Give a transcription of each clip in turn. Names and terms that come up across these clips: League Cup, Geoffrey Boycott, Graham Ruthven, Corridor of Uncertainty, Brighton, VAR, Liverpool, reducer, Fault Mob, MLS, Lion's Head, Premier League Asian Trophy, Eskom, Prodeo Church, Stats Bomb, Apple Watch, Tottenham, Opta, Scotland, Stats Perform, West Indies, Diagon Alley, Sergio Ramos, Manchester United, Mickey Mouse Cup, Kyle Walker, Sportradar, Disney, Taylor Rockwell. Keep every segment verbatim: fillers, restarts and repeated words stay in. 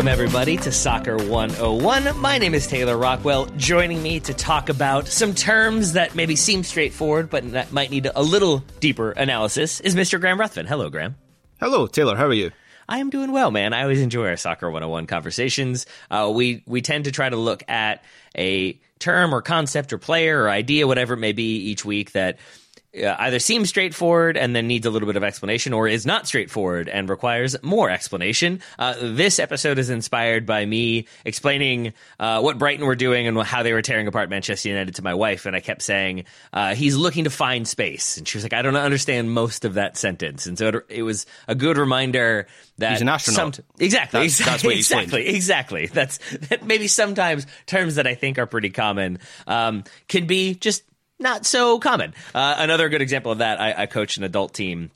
Welcome, everybody, to Soccer one oh one. My name is Taylor Rockwell. Joining me to talk about some terms that maybe seem straightforward, but that might need a little deeper analysis, is Mister Graham Ruthven. Hello, Graham. Hello, Taylor. How are you? I am doing well, man. I always enjoy our Soccer one oh one conversations. Uh, we, we tend to try to look at a term or concept or player or idea, whatever it may be, each week that Uh, either seems straightforward and then needs a little bit of explanation, or is not straightforward and requires more explanation. Uh, this episode is inspired by me explaining uh, what Brighton were doing and how they were tearing apart Manchester United to my wife, and I kept saying, uh, he's looking to find space. And she was like, I don't understand most of that sentence. And so it, it was a good reminder that... He's an astronaut. Some, exactly. That's, exactly, that's what he explained. Exactly, exactly. That's, that maybe sometimes terms that I think are pretty common um, can be just not so common. Uh, another good example of that, I, I coach an adult team,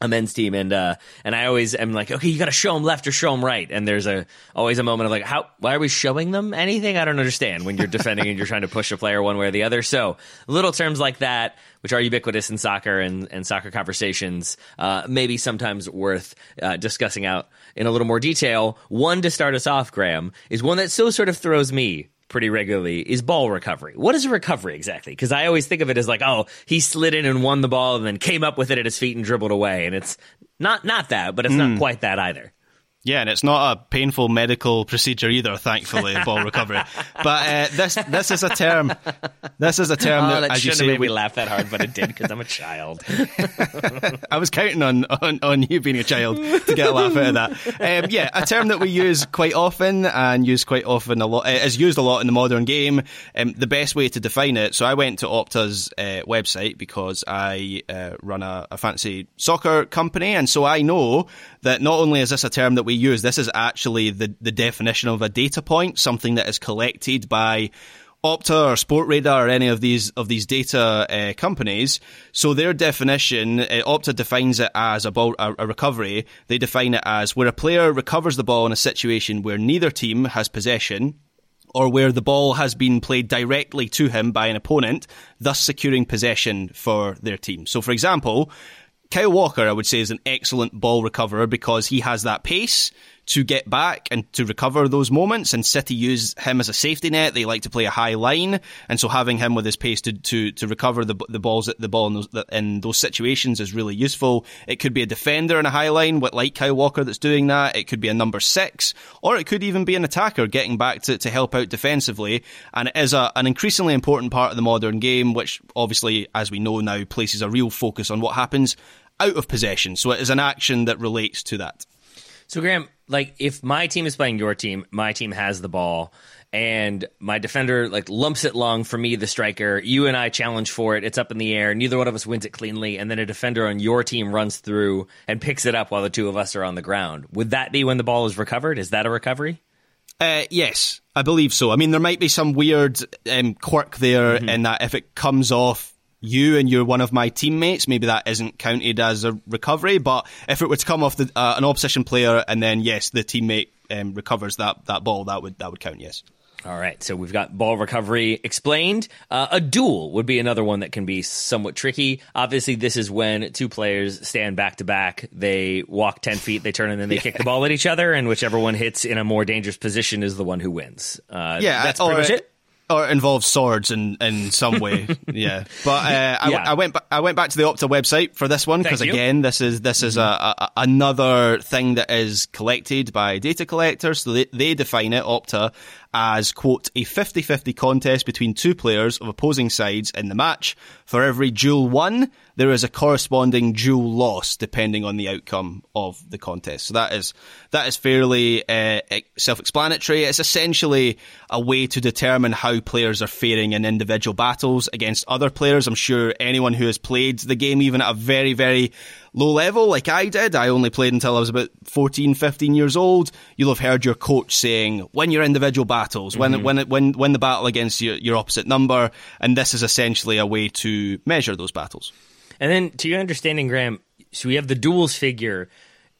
a men's team, and uh, and I always am like, okay, you got to show them left or show them right. And there's a always a moment of like, how? Why are we showing them anything? I don't understand when you're defending and you're trying to push a player one way or the other. So little terms like that, which are ubiquitous in soccer and, and soccer conversations, uh, maybe sometimes worth uh, discussing out in a little more detail. One to start us off, Graham, is one that so sort of throws me pretty regularly, is ball recovery. What is a recovery exactly? Because I always think of it as like, oh, he slid in and won the ball and then came up with it at his feet and dribbled away. And it's not not that, but it's mm. not quite that either. Yeah, and it's not a painful medical procedure either, thankfully, ball recovery. But uh, this this is a term. This is a term oh, that, that as you say, made we laugh that hard, but it did because I'm a child. I was counting on, on on you being a child to get a laugh out of that. Um, yeah, a term that we use quite often and use quite often a lot is used a lot in the modern game. Um, the best way to define it. So I went to Opta's uh, website because I uh, run a, a fancy soccer company, and so I know that not only is this a term that we use. This is actually the, the definition of a data point, something that is collected by Opta or Sportradar or any of these of these data uh, companies. So their definition, uh, Opta defines it as a ball a, a recovery. They define it as where a player recovers the ball in a situation where neither team has possession, or where the ball has been played directly to him by an opponent, thus securing possession for their team. So, for example, Kyle Walker, I would say, is an excellent ball recoverer because he has that pace to get back and to recover those moments. And City use him as a safety net. They like to play a high line, and so having him with his pace to to, to recover the the balls the ball in those in those situations is really useful. It could be a defender in a high line, with like Kyle Walker, that's doing that. It could be a number six, or it could even be an attacker getting back to to help out defensively. And it is a an increasingly important part of the modern game, which obviously, as we know now, places a real focus on what happens out of possession. So it is an action that relates to that. So, Graham, like, if my team is playing your team, my team has the ball, and my defender, like, lumps it long for me, the striker. You and I challenge for it. It's up in the air. Neither one of us wins it cleanly, and then a defender on your team runs through and picks it up while the two of us are on the ground. Would that be when the ball is recovered? Is that a recovery? Uh, yes, I believe so. I mean, there might be some weird um, quirk there mm-hmm. in that if it comes off you and you're one of my teammates, maybe that isn't counted as a recovery. But if it were to come off the, uh, an opposition player, and then yes, the teammate um, recovers that that ball, that would that would count. Yes. All right. So we've got ball recovery explained. Uh, a duel would be another one that can be somewhat tricky. Obviously, this is when two players stand back to back. They walk ten feet, they turn, and then they yeah. kick the ball at each other. And whichever one hits in a more dangerous position is the one who wins. Uh, yeah, that's pretty much it. Or it involves swords in, in some way, yeah. But uh, yeah. I, I went I went back to the Opta website for this one because again, this is this is a, a another thing that is collected by data collectors. So they, they define it, Opta, as, quote, a fifty-fifty contest between two players of opposing sides in the match. For every duel won, there is a corresponding duel loss, depending on the outcome of the contest. So that is that is fairly uh, self-explanatory. It's essentially a way to determine how players are faring in individual battles against other players. I'm sure anyone who has played the game, even at a very, very low level, like I did, I only played until I was about fourteen, fifteen years old, you'll have heard your coach saying, when your individual battles, mm-hmm. when, when, when, when the battle against your, your opposite number, and this is essentially a way to measure those battles. And then, to your understanding, Graham, so we have the duels figure.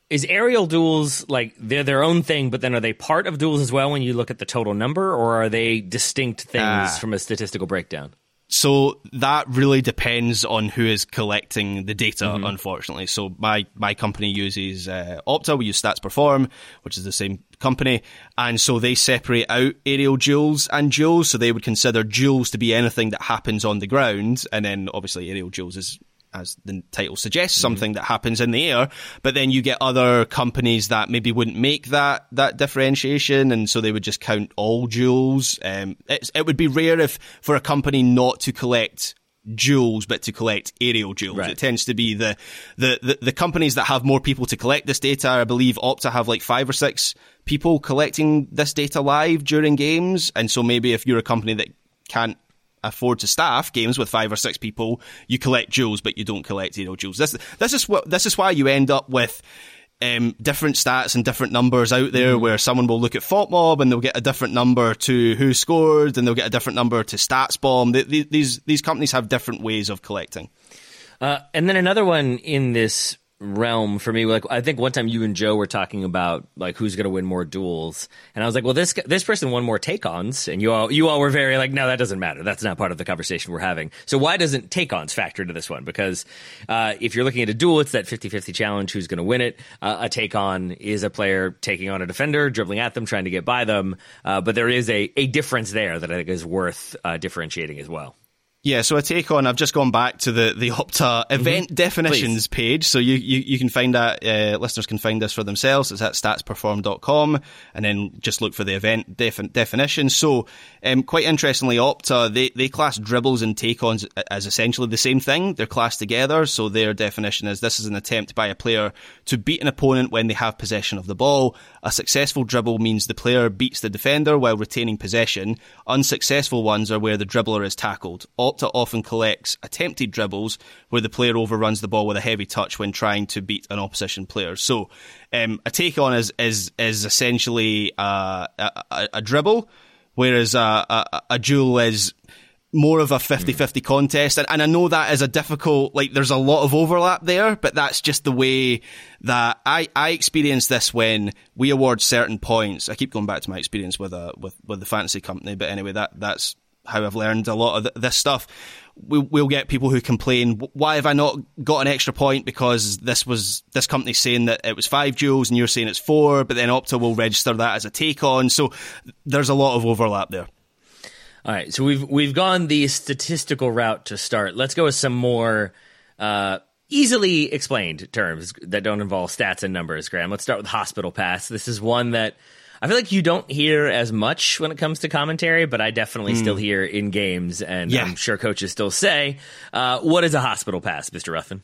Is aerial duels, like, they're their own thing, but then are they part of duels as well when you look at the total number, or are they distinct things ah. from a statistical breakdown? So that really depends on who is collecting the data, mm-hmm. unfortunately. So my, my company uses uh, Opta. We use Stats Perform, which is the same company. And so they separate out aerial duels and duels. So they would consider duels to be anything that happens on the ground. And then obviously aerial duels is, as the title suggests, something mm-hmm. that happens in the air. But then you get other companies that maybe wouldn't make that that differentiation, and so they would just count all duels. Um, it, it would be rare if for a company not to collect duels, but to collect aerial duels. Right. It tends to be the, the, the, the companies that have more people to collect this data. I believe Opta have like five or six people collecting this data live during games. And so maybe if you're a company that can't afford to staff games with five or six people, you collect duels, but you don't collect aerial duels. This this is what this is why you end up with um, different stats and different numbers out there, mm-hmm. where someone will look at Fault Mob and they'll get a different number to who scored, and they'll get a different number to Stats Bomb. They, they, these these companies have different ways of collecting. Uh, and then another one in this realm for me, like I think one time you and Joe were talking about like who's going to win more duels, and I was like, well, this this person won more take-ons, and you all you all were very like, no, that doesn't matter, that's not part of the conversation we're having. So why doesn't take-ons factor into this one? Because uh if you're looking at a duel, it's that fifty-fifty challenge, who's going to win it. Uh, a take-on is a player taking on a defender, dribbling at them, trying to get by them, uh but there is a a difference there that I think is worth uh differentiating as well. Yeah, so a take-on, I've just gone back to the, the Opta event mm-hmm. definitions Please. page, so you, you, you can find that, uh, listeners can find this for themselves. It's at stats perform dot com, and then just look for the event def- definition. So, um, quite interestingly, Opta, they, they class dribbles and take-ons as essentially the same thing. They're classed together, so their definition is this is an attempt by a player to beat an opponent when they have possession of the ball. A successful dribble means the player beats the defender while retaining possession. Unsuccessful ones are where the dribbler is tackled. Opta often collects attempted dribbles where the player overruns the ball with a heavy touch when trying to beat an opposition player. So um, a take-on is is is essentially uh, a, a dribble, whereas a, a, a duel is more of a fifty-fifty contest. And, and I know that is a difficult, like there's a lot of overlap there, but that's just the way that I, I experience this when we award certain points. I keep going back to my experience with a with, with the fantasy company, but anyway, that that's how I've learned a lot of th- this stuff. We, we'll get people who complain, why have I not got an extra point because this was this company saying that it was five duels and you're saying it's four, but then Opta will register that as a take-on. So there's a lot of overlap there. All right, so we've we've gone the statistical route to start. Let's go with some more uh, easily explained terms that don't involve stats and numbers, Graham. Let's start with hospital pass. This is one that I feel like you don't hear as much when it comes to commentary, but I definitely mm. still hear in games, and yeah. I'm sure coaches still say. Uh, what is a hospital pass, Mister Ruthven?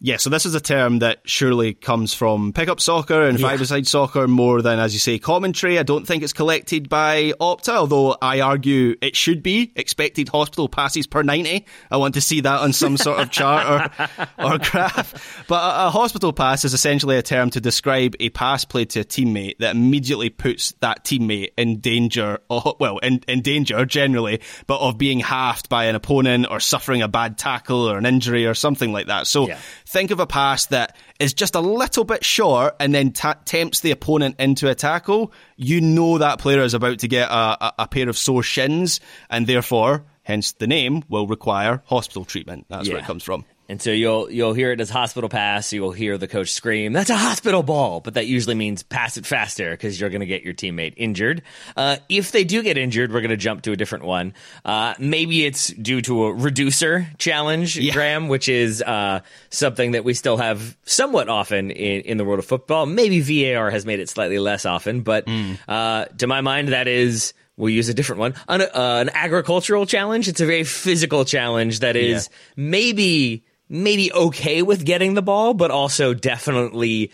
Yeah, so this is a term that surely comes from pickup soccer and yeah. five-a-side soccer more than, as you say, commentary. I don't think it's collected by Opta, although I argue it should be. Expected hospital passes per ninety. I want to see that on some sort of chart or, or graph. But a, a hospital pass is essentially a term to describe a pass played to a teammate that immediately puts that teammate in danger, or, well, in, in danger generally, but of being halved by an opponent or suffering a bad tackle or an injury or something like that. So. Yeah. Think of a pass that is just a little bit short and then ta- tempts the opponent into a tackle. You know that player is about to get a, a, a pair of sore shins, and therefore, hence the name, will require hospital treatment. That's yeah. where it comes from. And so you'll you'll hear it as hospital pass. You will hear the coach scream, "That's a hospital ball!" But that usually means pass it faster because you're going to get your teammate injured. Uh, if they do get injured, we're going to jump to a different one. Uh, maybe it's due to a reducer challenge, yeah. Graham, which is uh, something that we still have somewhat often in, in the world of football. Maybe V A R has made it slightly less often, but mm. uh, to my mind, that is. We'll use a different one. An, uh, an agricultural challenge. It's a very physical challenge that is yeah. maybe maybe okay with getting the ball, but also definitely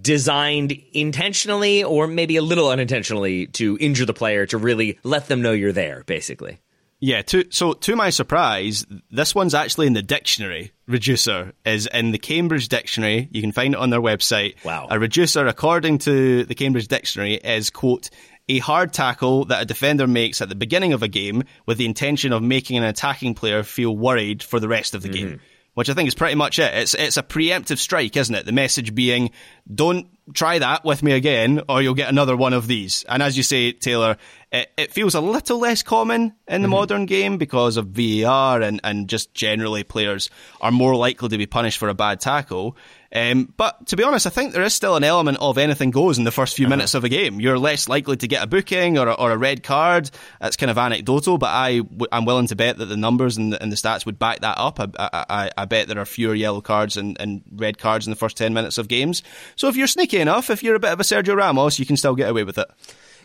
designed intentionally or maybe a little unintentionally to injure the player, to really let them know you're there, basically. Yeah, to, so to my surprise, this one's actually in the dictionary. Reducer is in the Cambridge Dictionary. You can find it on their website. Wow. A reducer, according to the Cambridge Dictionary, is, quote, a hard tackle that a defender makes at the beginning of a game with the intention of making an attacking player feel worried for the rest of the mm-hmm. game, which I think is pretty much it. It's it's a preemptive strike, isn't it? The message being, don't try that with me again or you'll get another one of these. And as you say, Taylor, It, it feels a little less common in the mm-hmm. modern game because of V A R and, and just generally players are more likely to be punished for a bad tackle. Um, but to be honest, I think there is still an element of anything goes in the first few uh-huh. minutes of a game. You're less likely to get a booking or a, or a red card. That's kind of anecdotal, but I, I'm willing to bet that the numbers and the, and the stats would back that up. I, I, I bet there are fewer yellow cards and, and red cards in the first ten minutes of games. So if you're sneaky enough, if you're a bit of a Sergio Ramos, you can still get away with it.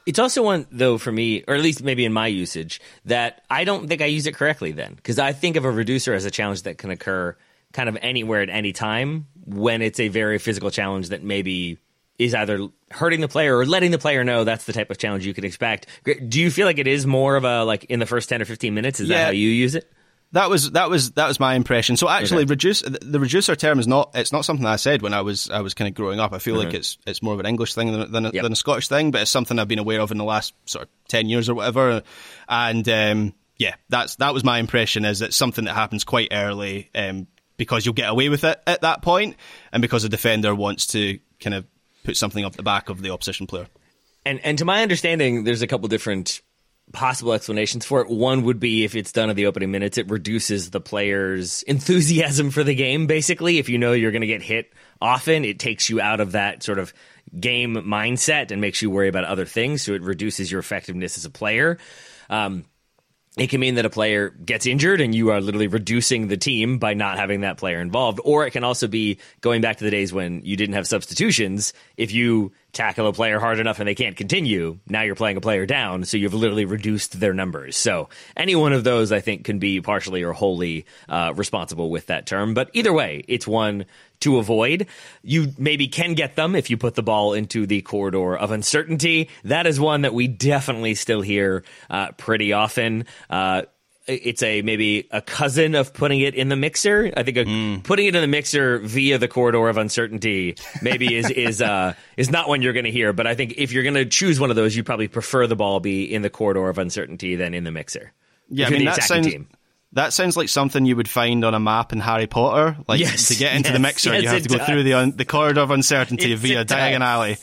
It's also one, though, for me, or at least maybe in my usage, that I don't think I use it correctly then, because I think of a reducer as a challenge that can occur kind of anywhere at any time when it's a very physical challenge that maybe is either hurting the player or letting the player know that's the type of challenge you can expect. Do you feel like it is more of a, like, in the first ten or fifteen minutes? Is yeah. that how you use it? That was that was that was my impression. So actually, okay. reduce the reducer term is not it's not something I said when I was I was kind of growing up. I feel mm-hmm. like it's it's more of an English thing than than a, yep. than a Scottish thing, but it's something I've been aware of in the last sort of ten years or whatever. And um, yeah, that's that was my impression, is it's something that happens quite early um, because you'll get away with it at that point, and because a defender wants to kind of put something up the back of the opposition player. And and to my understanding, there's a couple different possible explanations for it. One would be, if it's done in the opening minutes, it reduces the player's enthusiasm for the game, basically. If you know you're going to get hit often, it takes you out of that sort of game mindset and makes you worry about other things, so it reduces your effectiveness as a player. Um, it can mean that a player gets injured and you are literally reducing the team by not having that player involved. Or it can also be, going back to the days when you didn't have substitutions, if you tackle a player hard enough and they can't continue, now you're playing a player down, so you've literally reduced their numbers. So any one of those, I think, can be partially or wholly uh, responsible with that term. But either way, it's one to avoid. You maybe can get them if you put the ball into the corridor of uncertainty. That is one that we definitely still hear uh, pretty often. Uh, it's a maybe a cousin of putting it in the mixer. I think a, mm. putting it in the mixer via the corridor of uncertainty maybe is is uh, is not one you're going to hear. But I think if you're going to choose one of those, you probably prefer the ball be in the corridor of uncertainty than in the mixer. Yeah, I mean, that sounds team. that sounds like something you would find on a map in Harry Potter. Like yes, to get into yes, the mixer, yes, you have to go does. through the un- the corridor of uncertainty it's, via Diagon Alley.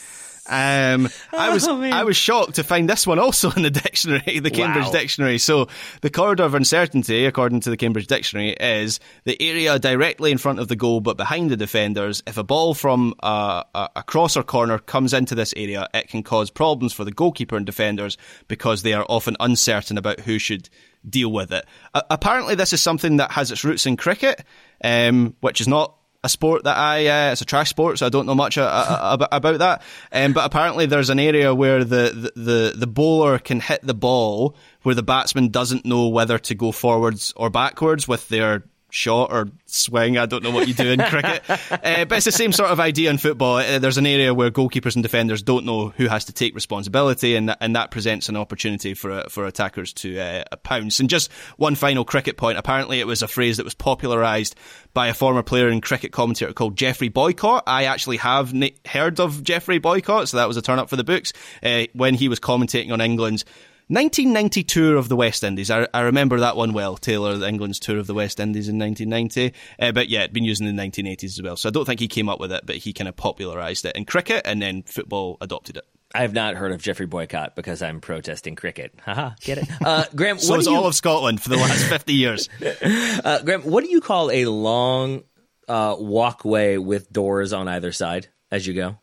Um, oh, I was man. I was shocked to find this one also in the dictionary, the Cambridge wow. Dictionary. So the corridor of uncertainty, according to the Cambridge Dictionary, is the area directly in front of the goal but behind the defenders. If a ball from a, a, a cross or corner comes into this area, it can cause problems for the goalkeeper and defenders because they are often uncertain about who should deal with it. Uh, apparently, this is something that has its roots in cricket, um, which is not a sport that I, uh, it's a trash sport, so I don't know much a, a, a, about that. Um, but apparently there's an area where the, the, the, the bowler can hit the ball where the batsman doesn't know whether to go forwards or backwards with their shot or swing. I don't know what you do in cricket. Uh, but it's the same sort of idea in football. Uh, there's an area where goalkeepers and defenders don't know who has to take responsibility, and, th- and that presents an opportunity for uh, for attackers to uh, pounce. And just one final cricket point. Apparently it was a phrase that was popularised by a former player and cricket commentator called Geoffrey Boycott. I actually have na- heard of Geoffrey Boycott, so that was a turn up for the books uh, when he was commentating on England's nineteen ninety tour of the West Indies. I, I remember that one well, Taylor, England's tour of the West Indies in nineteen ninety. Uh, but yeah, it'd been used in the nineteen eighties as well. So I don't think he came up with it, but he kind of popularised it in cricket, and then football adopted it. I have not heard of Geoffrey Boycott because I'm protesting cricket. Haha, get it? Uh, Graham, so is you... all of Scotland for the last fifty years. uh, Graham, what do you call a long uh, walkway with doors on either side as you go?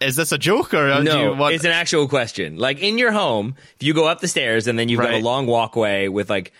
Is this a joke or no? Do you want... It's an actual question. Like in your home, if you go up the stairs and then you've right. got a long walkway with like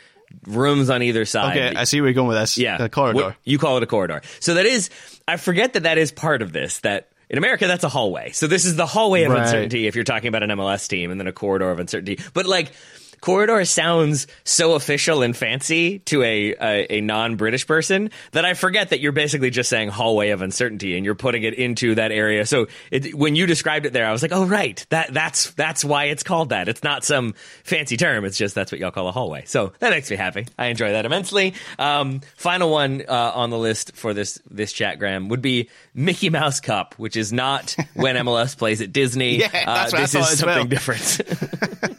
rooms on either side. Okay, I see where you're going with this. Yeah, a corridor. What, you call it a corridor. So that is, I forget that that is part of this. That in America, that's a hallway. So this is the hallway of right. uncertainty if you're talking about an M L S team, and then a corridor of uncertainty. But like, corridor sounds so official and fancy to a, a, a non-British person that I forget that you're basically just saying hallway of uncertainty, and you're putting it into that area. So it, when you described it there, I was like, oh, right, that that's that's why it's called that. It's not some fancy term. It's just that's what y'all call a hallway. So that makes me happy. I enjoy that immensely. Um, final one uh, on the list for this, this chat, Graham, would be Mickey Mouse Cup, which is not when M L S plays at Disney. Yeah, that's uh, this is something well. different.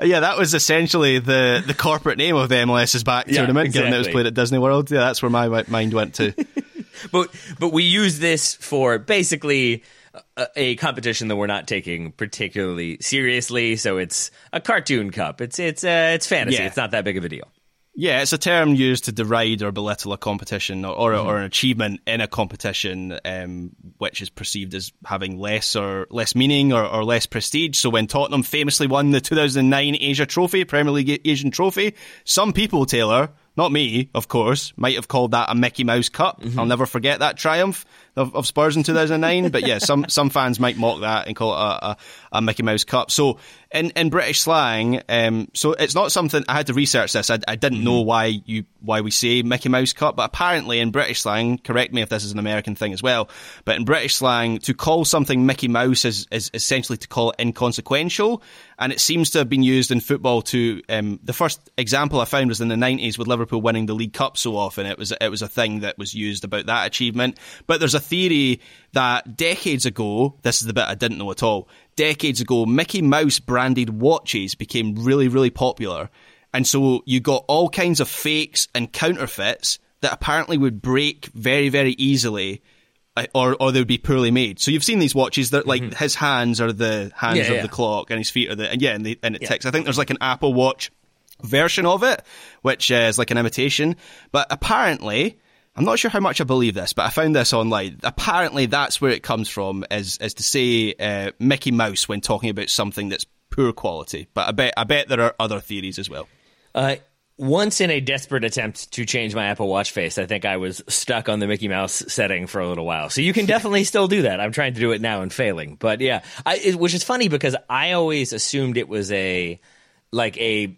Yeah, that was essentially the, the corporate name of the M L S's back yeah, tournament, exactly. given that it was played at Disney World. Yeah, that's where my mind went to. but but we use this for basically a, a competition that we're not taking particularly seriously. So it's a cartoon cup. It's it's uh, it's fantasy. Yeah. It's not that big of a deal. Yeah, it's a term used to deride or belittle a competition or or, mm-hmm. or an achievement in a competition, um, which is perceived as having less or less meaning or, or less prestige. So when Tottenham famously won the two thousand nine Asia Trophy, Premier League Asian Trophy, some people, Taylor, not me, of course, might have called that a Mickey Mouse Cup. Mm-hmm. I'll never forget that triumph of, of Spurs in two thousand nine. But yeah, some some fans might mock that and call it a, a, a Mickey Mouse Cup. So in, in British slang, um, so it's not something, I had to research this. I, I didn't mm-hmm. know why you why we say Mickey Mouse Cup, but apparently in British slang, correct me if this is an American thing as well, but in British slang, to call something Mickey Mouse is, is essentially to call it inconsequential. And it seems to have been used in football to, um, the first example I found was in the nineties with Liverpool winning the League Cup so often. It was, it was a thing that was used about that achievement. But there's a theory that decades ago, this is the bit I didn't know at all, decades ago, Mickey Mouse branded watches became really, really popular. And so you got all kinds of fakes and counterfeits that apparently would break very, very easily, or or they would be poorly made. So you've seen these watches that, like, mm-hmm. his hands are the hands yeah, of yeah. the clock and his feet are the, and yeah, and, they, and it yeah. ticks. I think there's like an Apple Watch version of it, which uh, is like an imitation. But apparently, I'm not sure how much I believe this, but I found this online. Apparently that's where it comes from, is, is to say uh, Mickey Mouse when talking about something that's poor quality. But I bet, I bet there are other theories as well. Uh Once in a desperate attempt to change my Apple Watch face, I think I was stuck on the Mickey Mouse setting for a little while. So you can definitely still do that. I'm trying to do it now and failing. But yeah, I, it, which is funny because I always assumed it was a like a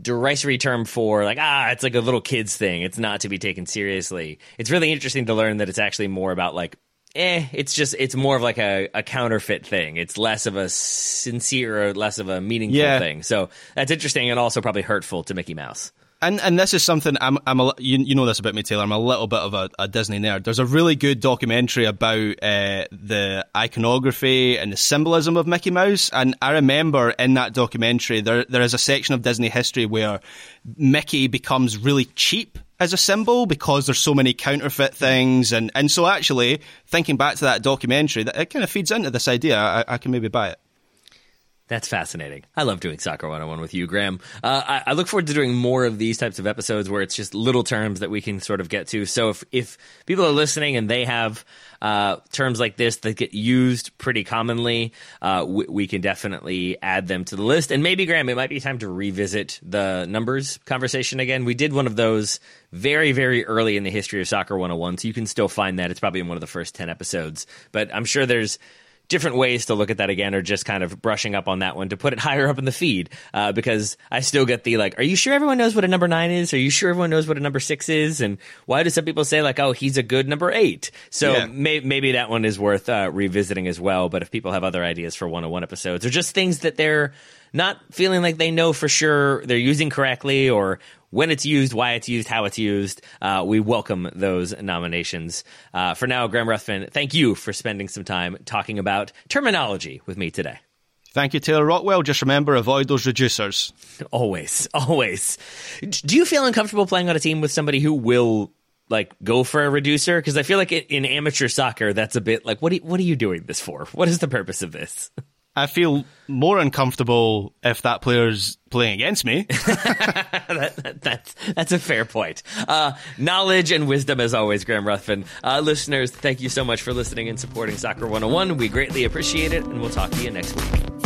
derisory term for like, ah, it's like a little kid's thing. It's not to be taken seriously. It's really interesting to learn that it's actually more about like, eh, it's just it's more of like a, a counterfeit thing. It's less of a sincere or less of a meaningful yeah. thing. So that's interesting and also probably hurtful to Mickey Mouse. And and this is something I'm I'm a, you, you know this about me, Taylor. I'm a little bit of a, a Disney nerd. There's a really good documentary about uh, the iconography and the symbolism of Mickey Mouse. And I remember in that documentary there there is a section of Disney history where Mickey becomes really cheap as a symbol because there's so many counterfeit things. And, and so actually, thinking back to that documentary, that it kind of feeds into this idea. I, I can maybe buy it. That's fascinating. I love doing Soccer one oh one with you, Graham. Uh, I, I look forward to doing more of these types of episodes where it's just little terms that we can sort of get to. So if, if people are listening and they have uh, terms like this that get used pretty commonly, uh, we, we can definitely add them to the list. And maybe, Graham, it might be time to revisit the numbers conversation again. We did one of those very, very early in the history of Soccer one oh one, so you can still find that. It's probably in one of the first ten episodes. But I'm sure there's different ways to look at that again, or just kind of brushing up on that one to put it higher up in the feed, uh, because I still get the, like, are you sure everyone knows what a number nine is? Are you sure everyone knows what a number six is? And why do some people say, like, oh, he's a good number eight? So yeah. may- maybe that one is worth uh, revisiting as well. But if people have other ideas for one oh one episodes or just things that they're not feeling like they know for sure they're using correctly, or when it's used, why it's used, how it's used, uh, we welcome those nominations. Uh, for now, Graham Ruthven, thank you for spending some time talking about terminology with me today. Thank you, Taylor Rockwell. Just remember, avoid those reducers. Always, always. Do you feel uncomfortable playing on a team with somebody who will, like, go for a reducer? Because I feel like in amateur soccer, that's a bit like, what are, what are you doing this for? What is the purpose of this? I feel more uncomfortable if that player's playing against me. that, that, that's, that's a fair point. Uh, knowledge and wisdom, as always, Graham Ruthven. Uh, listeners, thank you so much for listening and supporting Soccer one oh one. We greatly appreciate it, and we'll talk to you next week.